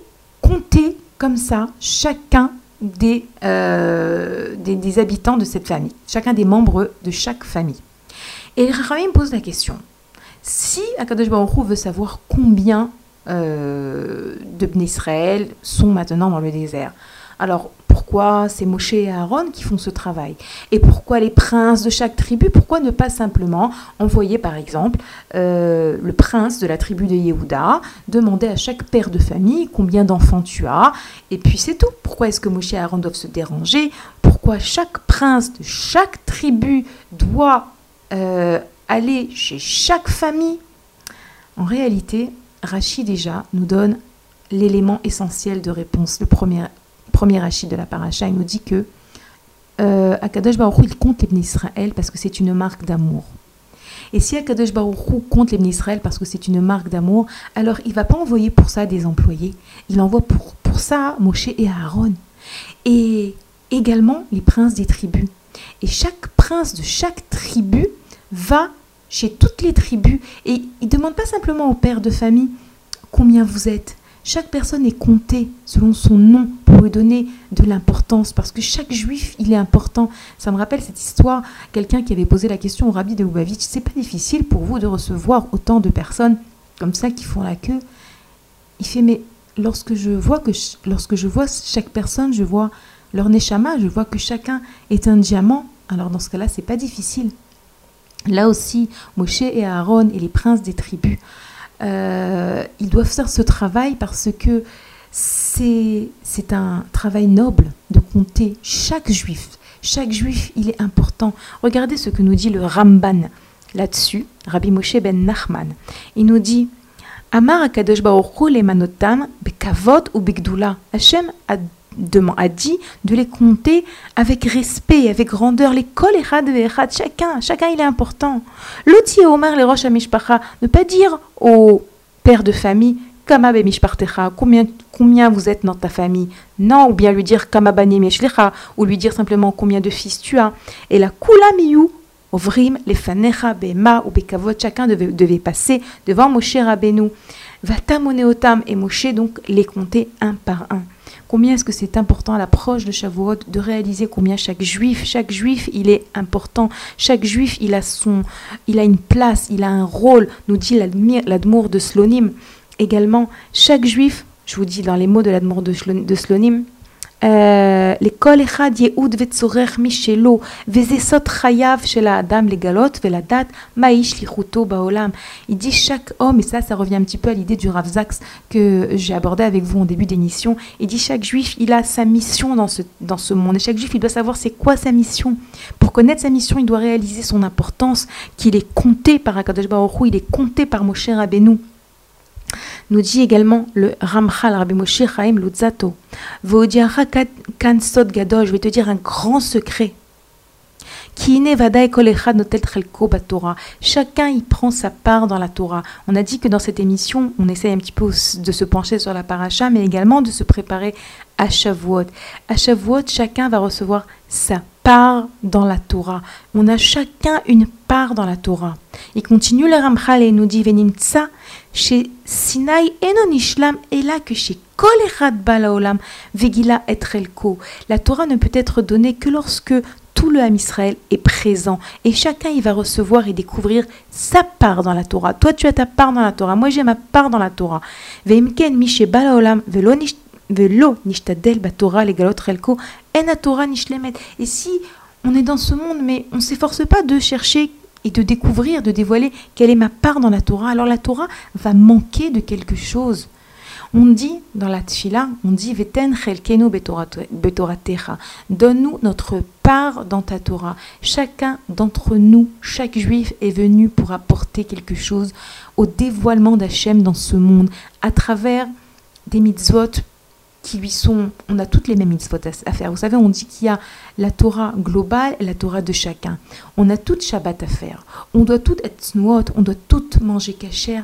comptaient comme ça chacun des, euh, des, des habitants de cette famille, chacun des membres de chaque famille. Et les Rachamim posent la question, si Akadosh Baruch Hu veut savoir combien euh, de Bnei Israël sont maintenant dans le désert, alors pourquoi c'est Moshe et Aaron qui font ce travail ? Et pourquoi les princes de chaque tribu ? Pourquoi ne pas simplement envoyer, par exemple, euh, le prince de la tribu de Yehuda, demander à chaque père de famille combien d'enfants tu as, et puis c'est tout. Pourquoi est-ce que Moshe et Aaron doivent se déranger ? Pourquoi chaque prince de chaque tribu doit euh, aller chez chaque famille ? En réalité, Rashi déjà nous donne l'élément essentiel de réponse, le premier premier Rashi de la paracha, il nous dit que euh, Akadosh Baruch Hu, il compte les Bnei Israël parce que c'est une marque d'amour. Et si Akadosh Baruch Hu compte les Bnei Israël parce que c'est une marque d'amour, alors il ne va pas envoyer pour ça des employés. Il envoie pour, pour ça Moshe et Aaron. Et également les princes des tribus. Et chaque prince de chaque tribu va chez toutes les tribus. Et il ne demande pas simplement au père de famille combien vous êtes. Chaque personne est comptée selon son nom pour lui donner de l'importance, parce que chaque juif, il est important. Ça me rappelle cette histoire, quelqu'un qui avait posé la question au rabbi de Loubavitch, c'est pas difficile pour vous de recevoir autant de personnes comme ça qui font la queue. Il fait, mais lorsque je vois, que je, lorsque je vois chaque personne, je vois leur neshama, je vois que chacun est un diamant, alors dans ce cas-là, c'est pas difficile. Là aussi, Moshe et Aaron et les princes des tribus, Euh, ils doivent faire ce travail parce que c'est, c'est un travail noble de compter chaque juif. Chaque juif, il est important. Regardez ce que nous dit le Ramban là-dessus, Rabbi Moshe ben Nachman. Il nous dit Amar HaKadosh Baruch Hu l'emanotam bekavod ou begdoula. Hachem a, a dit de les compter avec respect, avec grandeur. Les kol echad ve'echad, chacun, chacun il est important. L'oti Omar le rosh hamishpacha, ne pas dire au père de famille, Kama be mishpartecha, combien, combien vous êtes dans ta famille. Non, ou bien lui dire Kama bani meshlecha, ou lui dire simplement combien de fils tu as. Et la kula miyu ovrim lefanecha bema ou bekavod, chacun devait, devait passer devant Moshe Rabbenu. Vatam oneotam, et Moshe donc les compter un par un. Combien est-ce que c'est important à l'approche de Shavuot de réaliser combien chaque juif, chaque juif il est important, chaque juif il a son, il a une place, il a un rôle, nous dit l'admour de Slonim. Également, chaque juif, je vous dis dans les mots de l'admour de Slonim, לכל אחד ייעוד וצורך משלו, וזה סוד חייו של האדם לגלות ולדעת מהי שליחותו בעולם. Il dit chaque homme, et ça, ça revient un petit peu à l'idée du Rav Sacks que j'ai abordé avec vous en début d'émission, il dit chaque juif, il a sa mission dans ce, dans ce monde, et chaque juif, il doit savoir c'est quoi sa mission. Pour connaître sa mission, il doit réaliser son importance, qu'il est compté par Akadosh Baruch Hu, il est compté par Moshe Rabbenu. Nous dit également le Ramchal, Rabbi Moshe Chaim Lutzato. Vodiacha kan sod gadol, je vais te dire un grand secret. Chacun y prend sa part dans la Torah. On a dit que dans cette émission, on essaye un petit peu de se pencher sur la paracha, mais également de se préparer à Shavuot. À Shavuot, chacun va recevoir sa part dans la Torah. On a chacun une part dans la Torah. Il continue le Ramchal et nous dit Venimtsa, chez Sinai enon ishlam ela que chez Kolechat balaolam vegila etrelko. La Torah ne peut être donnée que lorsque tout le Ham Israël est présent et chacun il va recevoir et découvrir sa part dans la Torah. Toi tu as ta part dans la Torah, moi j'ai ma part dans la Torah. Veimken mishe balaolam velo velo nishtadel batorah legalot relko en haTorah nishlemet. Et si on est dans ce monde mais on ne s'efforce pas de chercher et de découvrir, de dévoiler quelle est ma part dans la Torah, alors la Torah va manquer de quelque chose. On dit dans la Tefila, on dit Veten chelkenu betoratecha. Donne-nous notre part dans ta Torah. Chacun d'entre nous, chaque juif est venu pour apporter quelque chose au dévoilement d'Hachem dans ce monde, à travers des mitzvot qui lui sont... On a toutes les mêmes mitzvot à faire. Vous savez, on dit qu'il y a la Torah globale et la Torah de chacun. On a toute Shabbat à faire. On doit toutes être Tzniout, on doit toutes manger kasher.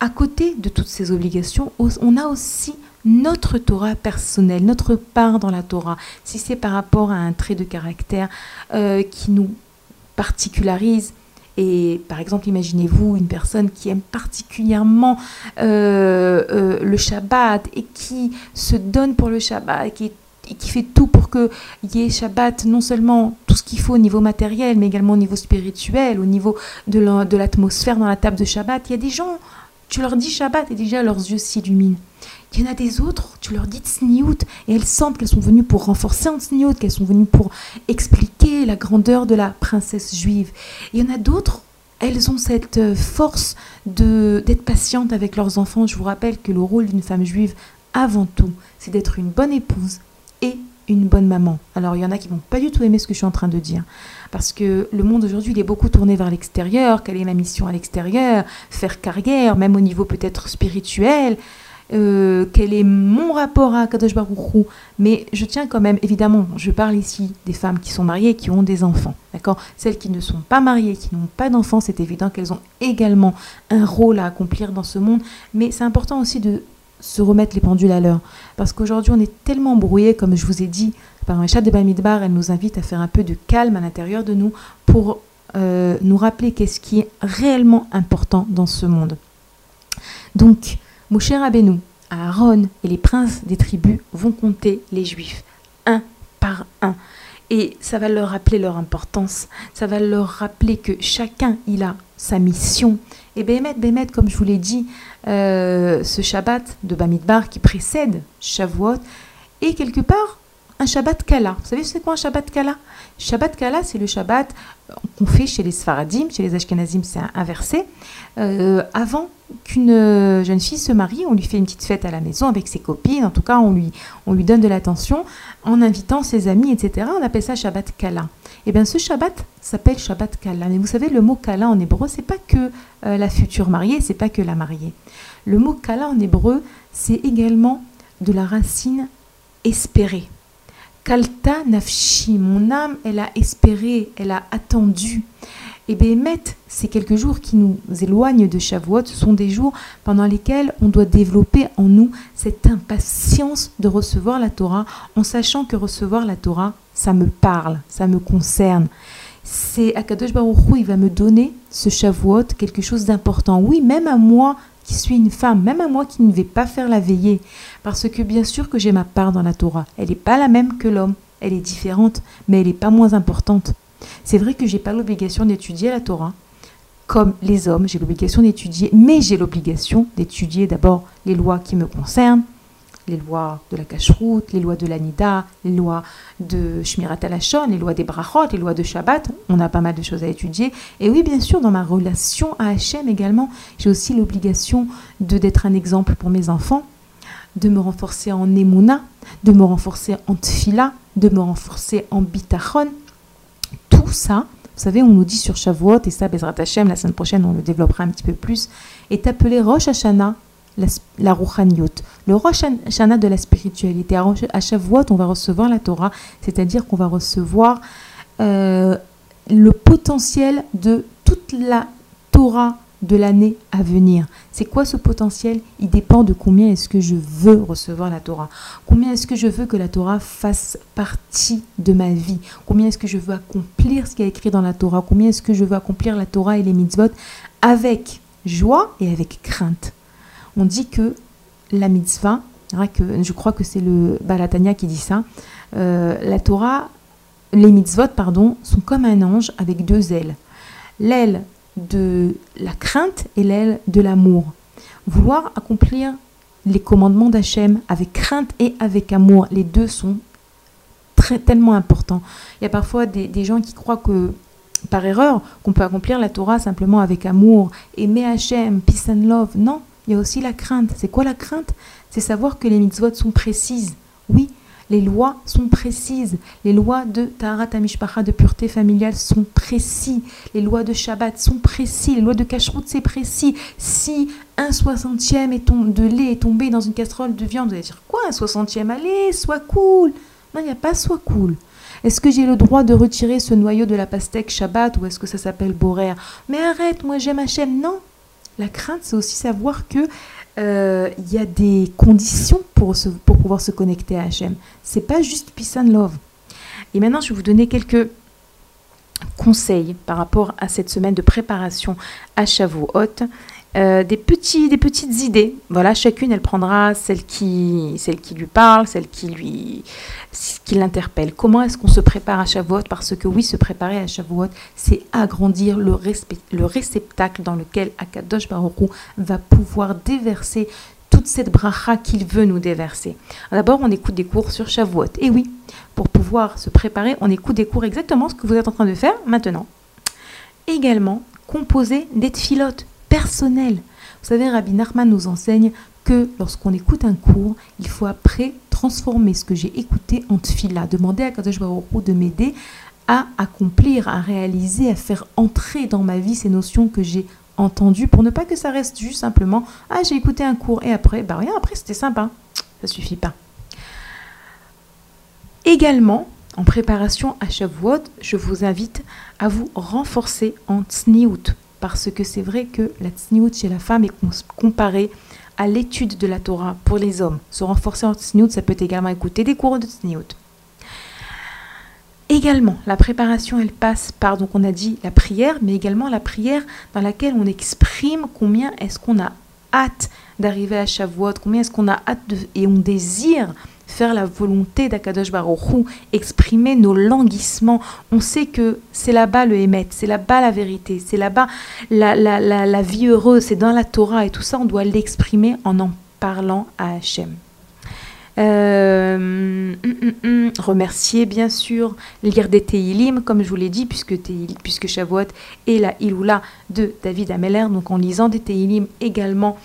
À côté de toutes ces obligations, on a aussi notre Torah personnelle, notre part dans la Torah. Si c'est par rapport à un trait de caractère euh, qui nous particularise, et par exemple, imaginez-vous une personne qui aime particulièrement euh, euh, le Shabbat et qui se donne pour le Shabbat et qui est et qui fait tout pour qu'il y ait Shabbat, non seulement tout ce qu'il faut au niveau matériel, mais également au niveau spirituel, au niveau de l'atmosphère dans la table de Shabbat. Il y a des gens, tu leur dis Shabbat et déjà leurs yeux s'illuminent. Il y en a des autres, tu leur dis Tzniout et elles sentent qu'elles sont venues pour renforcer un Tzniout, qu'elles sont venues pour expliquer la grandeur de la princesse juive. Il y en a d'autres, elles ont cette force de, d'être patientes avec leurs enfants. Je vous rappelle que le rôle d'une femme juive, avant tout, c'est d'être une bonne épouse et une bonne maman. Alors il y en a qui vont pas du tout aimer ce que je suis en train de dire, parce que le monde aujourd'hui il est beaucoup tourné vers l'extérieur, quelle est ma mission à l'extérieur, faire carrière, même au niveau peut-être spirituel, euh, quel est mon rapport à Kadosh Baruch Hu. Mais je tiens quand même, évidemment, je parle ici des femmes qui sont mariées et qui ont des enfants, d'accord. Celles qui ne sont pas mariées, qui n'ont pas d'enfants, c'est évident qu'elles ont également un rôle à accomplir dans ce monde, mais c'est important aussi de se remettre les pendules à l'heure. Parce qu'aujourd'hui, on est tellement brouillé, comme je vous ai dit, par un chat de Bamidbar, elle nous invite à faire un peu de calme à l'intérieur de nous pour euh, nous rappeler qu'est-ce qui est réellement important dans ce monde. Donc, Moshe Rabbenu, Aaron et les princes des tribus vont compter les Juifs, un par un. Et ça va leur rappeler leur importance, ça va leur rappeler que chacun, il a sa mission. Et Bémet, Bémet, comme je vous l'ai dit, euh, ce Shabbat de Bamidbar qui précède Shavuot est quelque part un Shabbat Kala. Vous savez c'est quoi un Shabbat Kala? Shabbat Kala, c'est le Shabbat qu'on fait chez les Sfaradim, chez les Ashkenazim, c'est inversé. Euh, avant qu'une jeune fille se marie, on lui fait une petite fête à la maison avec ses copines, en tout cas on lui, on lui donne de l'attention en invitant ses amis, et cetera. On appelle ça Shabbat Kala. Et bien ce Shabbat s'appelle Shabbat Kala. Mais vous savez, le mot Kala en hébreu, c'est pas que euh, la future mariée, c'est pas que la mariée. Le mot Kala en hébreu, c'est également de la racine espérer. Kalta nafshi, mon âme, elle a espéré, elle a attendu. Et Béhémet, ces quelques jours qui nous éloignent de Shavuot, ce sont des jours pendant lesquels on doit développer en nous cette impatience de recevoir la Torah, en sachant que recevoir la Torah, ça me parle, ça me concerne. C'est Akadosh Baruch Hu, il va me donner ce Shavuot, quelque chose d'important. Oui, même à moi qui suis une femme, même à moi qui ne vais pas faire la veillée, parce que bien sûr que j'ai ma part dans la Torah. Elle n'est pas la même que l'homme, elle est différente, mais elle n'est pas moins importante. C'est vrai que je n'ai pas l'obligation d'étudier la Torah, comme les hommes, j'ai l'obligation d'étudier, mais j'ai l'obligation d'étudier d'abord les lois qui me concernent, les lois de la cacheroute, les lois de l'anida, les lois de Shmirat Alashon, les lois des brachot, les lois de Shabbat. On a pas mal de choses à étudier. Et oui, bien sûr, dans ma relation à Hachem également, j'ai aussi l'obligation de, d'être un exemple pour mes enfants, de me renforcer en Emouna, de me renforcer en Tefila, de me renforcer en Bitachon. Tout ça, vous savez, on nous dit sur Shavuot, et ça, Bezrat Hachem, la semaine prochaine, on le développera un petit peu plus, est appelé Rosh Hashanah, la, la Rouchaniot, le Rosh Hashanah de la spiritualité. À, à Shavuot, on va recevoir la Torah, c'est-à-dire qu'on va recevoir euh, le potentiel de toute la Torah de l'année à venir. C'est quoi ce potentiel ? Il dépend de combien est-ce que je veux recevoir la Torah. Combien est-ce que je veux que la Torah fasse partie de ma vie ? Combien est-ce que je veux accomplir ce qui est écrit dans la Torah ? Combien est-ce que je veux accomplir la Torah et les mitzvot avec joie et avec crainte ? On dit que la mitzvah, que je crois que c'est le Balatania qui dit ça, euh, la Torah, les mitzvot, pardon, sont comme un ange avec deux ailes. L'aile de la crainte et l'aile de l'amour. Vouloir accomplir les commandements d'Hachem avec crainte et avec amour, les deux sont très, tellement importants. Il y a parfois des, des gens qui croient que, par erreur, qu'on peut accomplir la Torah simplement avec amour, aimer Hachem, peace and love. Non, il y a aussi la crainte. C'est quoi la crainte ? C'est savoir que les mitzvot sont précises. Oui, les lois sont précises. Les lois de Taharat HaMishpacha, de pureté familiale, sont précises. Les lois de Shabbat sont précises. Les lois de Kashrut, c'est précis. Si un soixantième de lait est tombé dans une casserole de viande, vous allez dire quoi, un soixantième ? Allez, sois cool. Non, il n'y a pas sois cool. Est-ce que j'ai le droit de retirer ce noyau de la pastèque Shabbat ou est-ce que ça s'appelle Borer ? Mais arrête, moi j'aime Hachem. Non. La crainte, c'est aussi savoir que il euh, y a des conditions pour, se, pour pouvoir se connecter à Hachem. C'est pas juste peace and love. Et maintenant, je vais vous donner quelques conseils par rapport à cette semaine de préparation à Shavuot. Euh, des, petits, des petites idées. Voilà, chacune, elle prendra celle qui, celle qui lui parle, celle qui, lui, qui l'interpelle. Comment est-ce qu'on se prépare à Shavuot ? Parce que oui, se préparer à Shavuot, c'est agrandir le, respect, le réceptacle dans lequel Akadosh Baruch Hu va pouvoir déverser toute cette bracha qu'il veut nous déverser. D'abord, on écoute des cours sur Shavuot. Et oui, pour pouvoir se préparer, on écoute des cours exactement ce que vous êtes en train de faire maintenant. Également, composer des tefilotes personnel. Vous savez, Rabbi Nachman nous enseigne que lorsqu'on écoute un cours, il faut après transformer ce que j'ai écouté en tefila. Demander à Kadosh Baruch Hu de m'aider à accomplir, à réaliser, à faire entrer dans ma vie ces notions que j'ai entendues pour ne pas que ça reste juste simplement « Ah, j'ai écouté un cours et après, bah rien, après c'était sympa. » Ça suffit pas. Également, en préparation à Shavuot, je vous invite à vous renforcer en Tzniout. Parce que c'est vrai que la Tzniout chez la femme est comparée à l'étude de la Torah pour les hommes. Se renforcer en Tzniout, ça peut également écouter des cours de Tzniout. Également, la préparation, elle passe par, donc on a dit la prière, mais également la prière dans laquelle on exprime combien est-ce qu'on a hâte d'arriver à Shavuot, combien est-ce qu'on a hâte de, et on désire faire la volonté d'Akadosh Baruch Hu, exprimer nos languissements. On sait que c'est là-bas le Hémet, c'est là-bas la vérité, c'est là-bas la, la, la, la vie heureuse, c'est dans la Torah et tout ça, on doit l'exprimer en en parlant à Hachem. Euh, mm, mm, remercier bien sûr, lire des Tehillim comme je vous l'ai dit, puisque, Tehillim, puisque Shavuot est la Ilula de David Hamelech, donc en lisant des Tehillim également.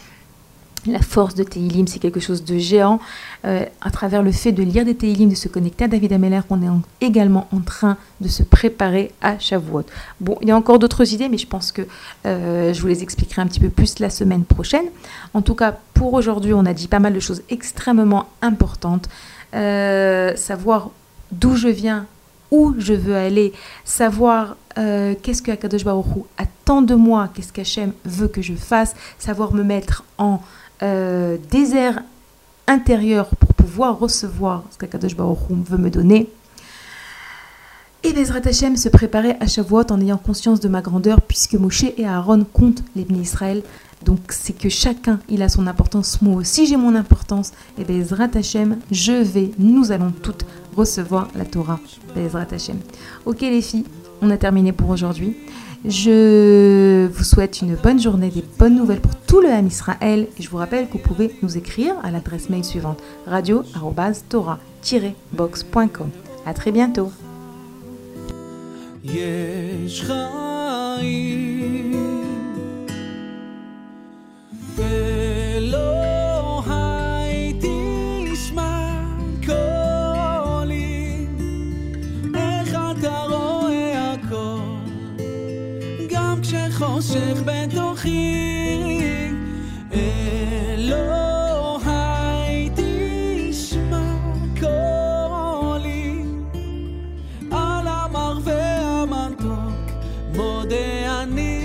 La force de Tehillim, c'est quelque chose de géant. Euh, à travers le fait de lire des Tehillim, de se connecter à David Hamelech, on est en, également en train de se préparer à Shavuot. Bon, il y a encore d'autres idées, mais je pense que euh, je vous les expliquerai un petit peu plus la semaine prochaine. En tout cas, pour aujourd'hui, on a dit pas mal de choses extrêmement importantes. Euh, savoir d'où je viens, où je veux aller, savoir euh, qu'est-ce que Akadosh Baruch Hu attend de moi, qu'est-ce qu'Hachem veut que je fasse, savoir me mettre en Euh, désert intérieur pour pouvoir recevoir ce qu'Akadosh Baruch Hu veut me donner. Et Bezrat Hachem, se préparer à Shavuot en ayant conscience de ma grandeur, puisque Moshe et Aaron comptent les Bnei Israël. Donc c'est que chacun, il a son importance. Moi aussi, j'ai mon importance. Et Bezrat Hachem, je vais, nous allons toutes recevoir la Torah. Bezrat Hachem. Ok les filles, on a terminé pour aujourd'hui. Je vous souhaite une bonne journée, des bonnes nouvelles pour tout le Ham Israël. Et je vous rappelle que vous pouvez nous écrire à l'adresse mail suivante radio arobase torah tiret box point com. À très bientôt. חושך בתוכי אלוהי תשמע קולי על המר והמתוק מודה אני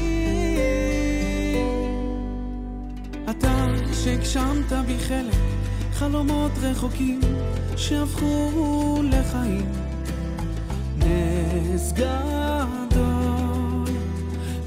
אתה שהגשמת בי חלק חלומות רחוקים שהפכו לחיים נס גדול